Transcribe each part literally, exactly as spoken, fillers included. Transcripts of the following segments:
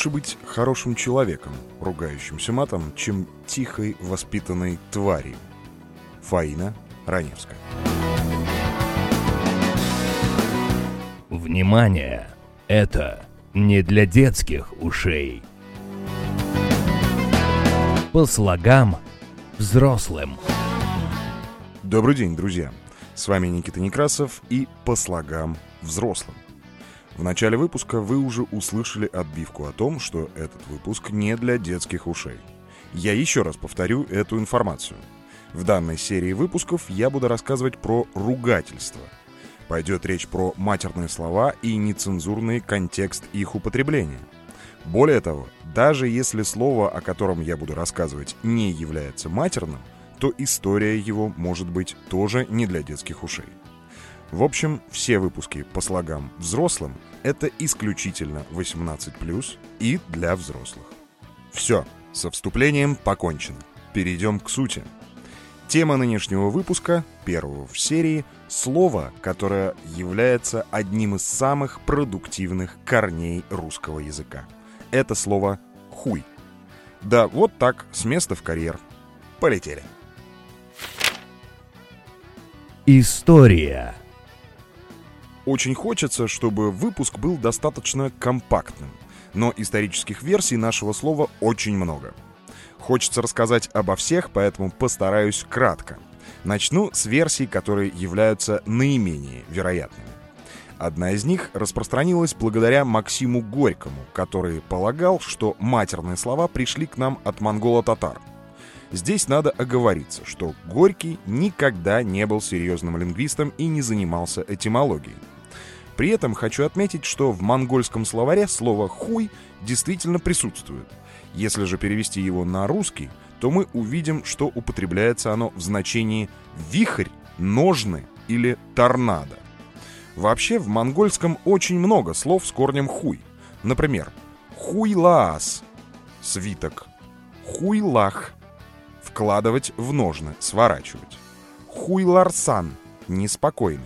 Лучше быть хорошим человеком, ругающимся матом, чем тихой, воспитанной тварью. Фаина Раневская. Внимание! Это не для детских ушей. По слогам взрослым. Добрый день, друзья! С вами Никита Некрасов и «По слогам взрослым». В начале выпуска вы уже услышали отбивку о том, что этот выпуск не для детских ушей. Я еще раз повторю эту информацию. В данной серии выпусков я буду рассказывать про ругательство. Пойдет речь про матерные слова и нецензурный контекст их употребления. Более того, даже если слово, о котором я буду рассказывать, не является матерным, то история его может быть тоже не для детских ушей. В общем, все выпуски по слогам взрослым — это исключительно восемнадцать плюс и для взрослых. Все, со вступлением покончено. Перейдем к сути. Тема нынешнего выпуска, первого в серии, — слово, которое является одним из самых продуктивных корней русского языка. Это слово «хуй». Да, вот так, с места в карьер. Полетели. История. Очень хочется, чтобы выпуск был достаточно компактным, но исторических версий нашего слова очень много. Хочется рассказать обо всех, поэтому постараюсь кратко. Начну с версий, которые являются наименее вероятными. Одна из них распространилась благодаря Максиму Горькому, который полагал, что матерные слова пришли к нам от монголо-татар. Здесь надо оговориться, что Горький никогда не был серьезным лингвистом и не занимался этимологией. При этом хочу отметить, что в монгольском словаре слово «хуй» действительно присутствует. Если же перевести его на русский, то мы увидим, что употребляется оно в значении «вихрь», «ножны» или «торнадо». Вообще, в монгольском очень много слов с корнем «хуй». Например, «хуйлаас» — свиток, «хуйлах» — вкладывать в ножны, сворачивать. Хуйларсан – неспокойный.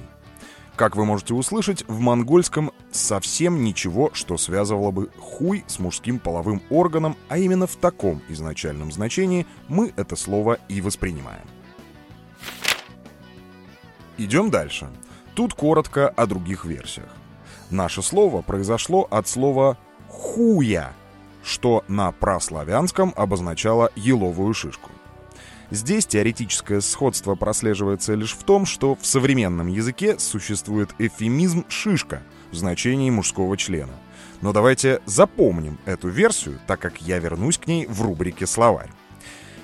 Как вы можете услышать, в монгольском совсем ничего, что связывало бы хуй с мужским половым органом, а именно в таком изначальном значении мы это слово и воспринимаем. Идем дальше. Тут коротко о других версиях. Наше слово произошло от слова «хуя», что на праславянском обозначало еловую шишку. Здесь теоретическое сходство прослеживается лишь в том, что в современном языке существует эвфемизм «шишка» в значении мужского члена. Но давайте запомним эту версию, так как я вернусь к ней в рубрике «Словарь».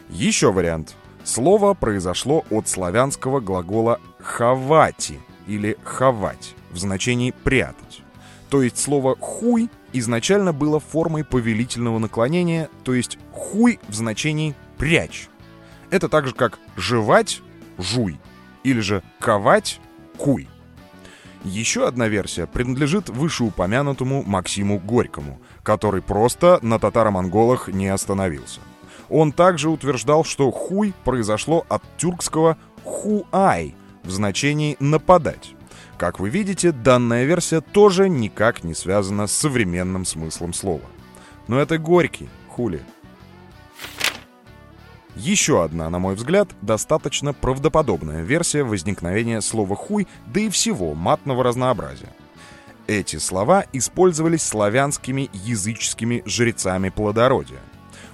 Еще вариант. Слово произошло от славянского глагола «хавати» или «хавать» в значении «прятать». То есть слово «хуй» изначально было формой повелительного наклонения, то есть «хуй» в значении «прячь». Это так же, как «жевать» — «жуй» или же «ковать» — «куй». Еще одна версия принадлежит вышеупомянутому Максиму Горькому, который просто на татаро-монголах не остановился. Он также утверждал, что «хуй» произошло от тюркского «хуай» в значении «нападать». Как вы видите, данная версия тоже никак не связана с современным смыслом слова. Но это Горький, хули. Еще одна, на мой взгляд, достаточно правдоподобная версия возникновения слова «хуй», да и всего матного разнообразия. Эти слова использовались славянскими языческими жрецами плодородия.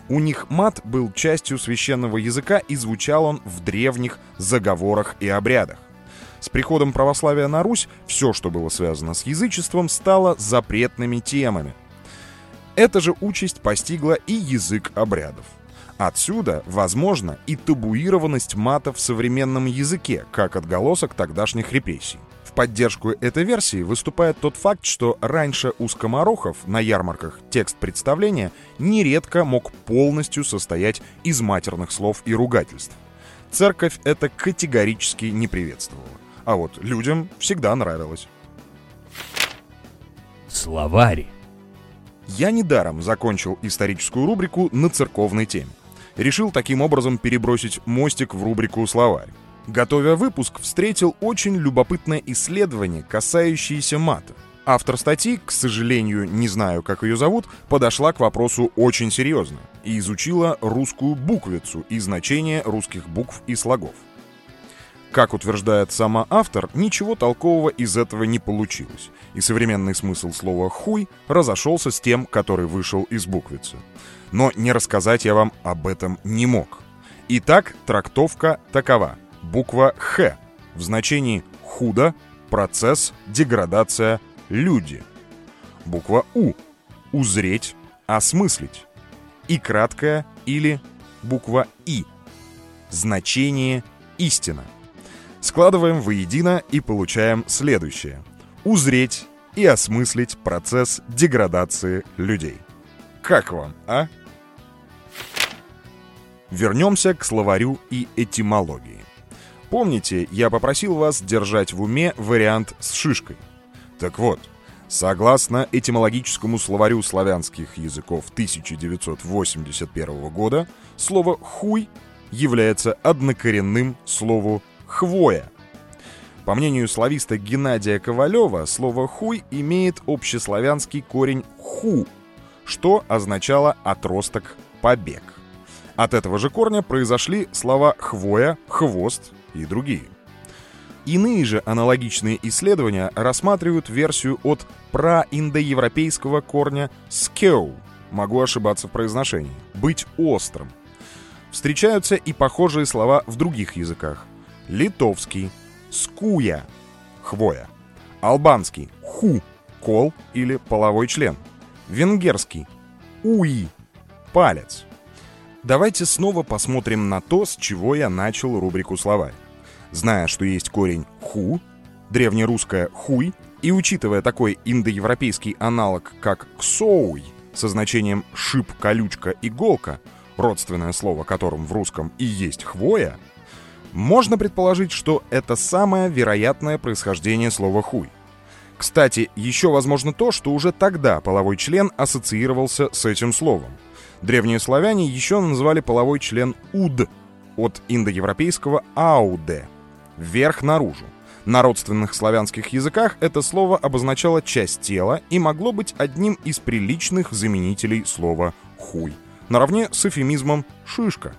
У них мат был частью священного языка, и звучал он в древних заговорах и обрядах. С приходом православия на Русь все, что было связано с язычеством, стало запретными темами. Эта же участь постигла и язык обрядов. Отсюда, возможно, и табуированность мата в современном языке, как отголосок тогдашних репрессий. В поддержку этой версии выступает тот факт, что раньше у скоморохов на ярмарках текст представления нередко мог полностью состоять из матерных слов и ругательств. Церковь это категорически не приветствовала. А вот людям всегда нравилось. Словарь. Я недаром закончил историческую рубрику на церковной теме. Решил таким образом перебросить мостик в рубрику «Словарь». Готовя выпуск, встретил очень любопытное исследование, касающееся мата. Автор статьи, к сожалению, не знаю, как ее зовут, подошла к вопросу очень серьезно и изучила русскую буквицу и значение русских букв и слогов. Как утверждает сама автор, ничего толкового из этого не получилось, и современный смысл слова «хуй» разошелся с тем, который вышел из буквицы. Но не рассказать я вам об этом не мог. Итак, трактовка такова. Буква «Х» в значении «худо», «процесс», «деградация», «люди». Буква «У» — «узреть», «осмыслить». И краткая или буква «И» — значение «истина». Складываем воедино и получаем следующее. Узреть и осмыслить процесс деградации людей. Как вам, а? Вернемся к словарю и этимологии. Помните, я попросил вас держать в уме вариант с шишкой? Так вот, согласно этимологическому словарю славянских языков тысяча девятьсот восемьдесят первого года, слово «хуй» является однокоренным слову «хвоя». По мнению слависта Геннадия Ковалева, слово «хуй» имеет общеславянский корень «ху», что означало «отросток», «побег». От этого же корня произошли слова «хвоя», «хвост» и другие. Иные же аналогичные исследования рассматривают версию от праиндоевропейского корня «скеу», могу ошибаться в произношении, «быть острым». Встречаются и похожие слова в других языках. Литовский — скуя, хвоя. Албанский — ху, кол или половой член. Венгерский — уи, палец. Давайте снова посмотрим на то, с чего я начал рубрику «Словарь». Зная, что есть корень «ху», древнерусское «хуй», и учитывая такой индоевропейский аналог, как «ксоуй», со значением «шип, колючка, иголка», родственное слово которым в русском и есть «хвоя», можно предположить, что это самое вероятное происхождение слова «хуй». Кстати, еще возможно то, что уже тогда половой член ассоциировался с этим словом. Древние славяне еще называли половой член «уд», от индоевропейского «ауде» — «вверх наружу». На родственных славянских языках это слово обозначало часть тела и могло быть одним из приличных заменителей слова «хуй», наравне с эвфемизмом «шишка».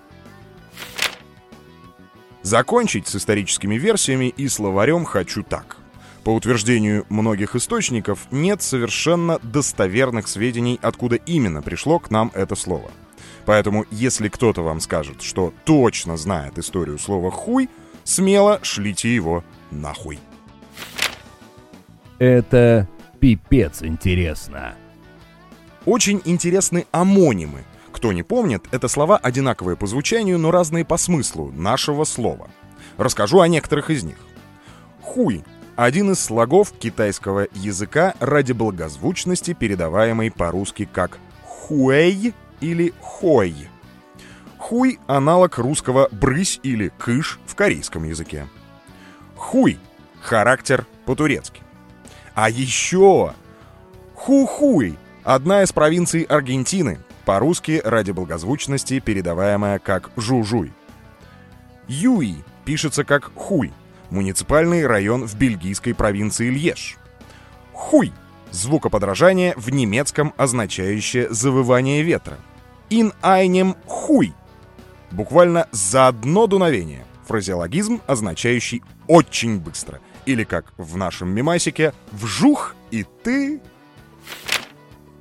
Закончить с историческими версиями и словарем хочу так. По утверждению многих источников, нет совершенно достоверных сведений, откуда именно пришло к нам это слово. Поэтому, если кто-то вам скажет, что точно знает историю слова «хуй», смело шлите его нахуй. Это пипец интересно. Очень интересны омонимы. Кто не помнит, это слова, одинаковые по звучанию, но разные по смыслу нашего слова. Расскажу о некоторых из них. «Хуй» — один из слогов китайского языка ради благозвучности, передаваемый по-русски как «хуэй» или «хой». «Хуй» — аналог русского «брысь» или «кыш» в корейском языке. «Хуй» — характер по-турецки. А еще «ху-хуй» — одна из провинций Аргентины, по-русски ради благозвучности, передаваемая как «жужуй». «Юи» пишется как «хуй», муниципальный район в бельгийской провинции Льеж. «Хуй» — звукоподражание в немецком, означающее «завывание ветра». «Ин айнем хуй» — буквально «за одно дуновение», фразеологизм, означающий «очень быстро», или, как в нашем мемасике, «вжух и ты...»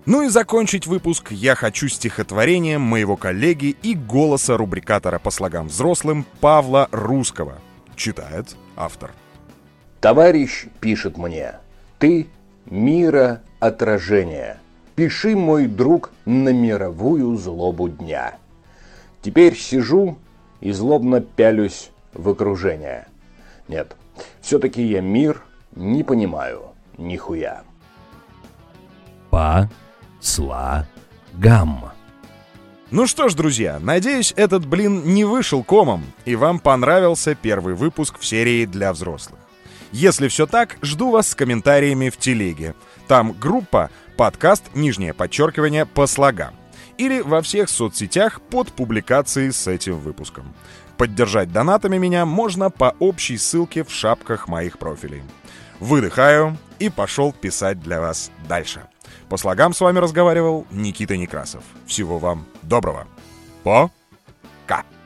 Ну и закончить выпуск я хочу стихотворением моего коллеги и голоса рубрикатора по слогам взрослым Павла Русского. Читает автор. Товарищ пишет мне: ты мира отражение. Пиши, мой друг, на мировую злобу дня. Теперь сижу и злобно пялюсь в окружение. Нет, все-таки я мир не понимаю нихуя. По слогам. Ну что ж, друзья, надеюсь, этот блин не вышел комом, и вам понравился первый выпуск в серии для взрослых. Если все так, жду вас с комментариями в телеге. Там группа «Подкаст, нижнее подчеркивание, по слогам». Или во всех соцсетях под публикацией с этим выпуском. Поддержать донатами меня можно по общей ссылке в шапках моих профилей. Выдыхаю, и пошел писать для вас дальше. По слогам с вами разговаривал Никита Некрасов. Всего вам доброго. Пока.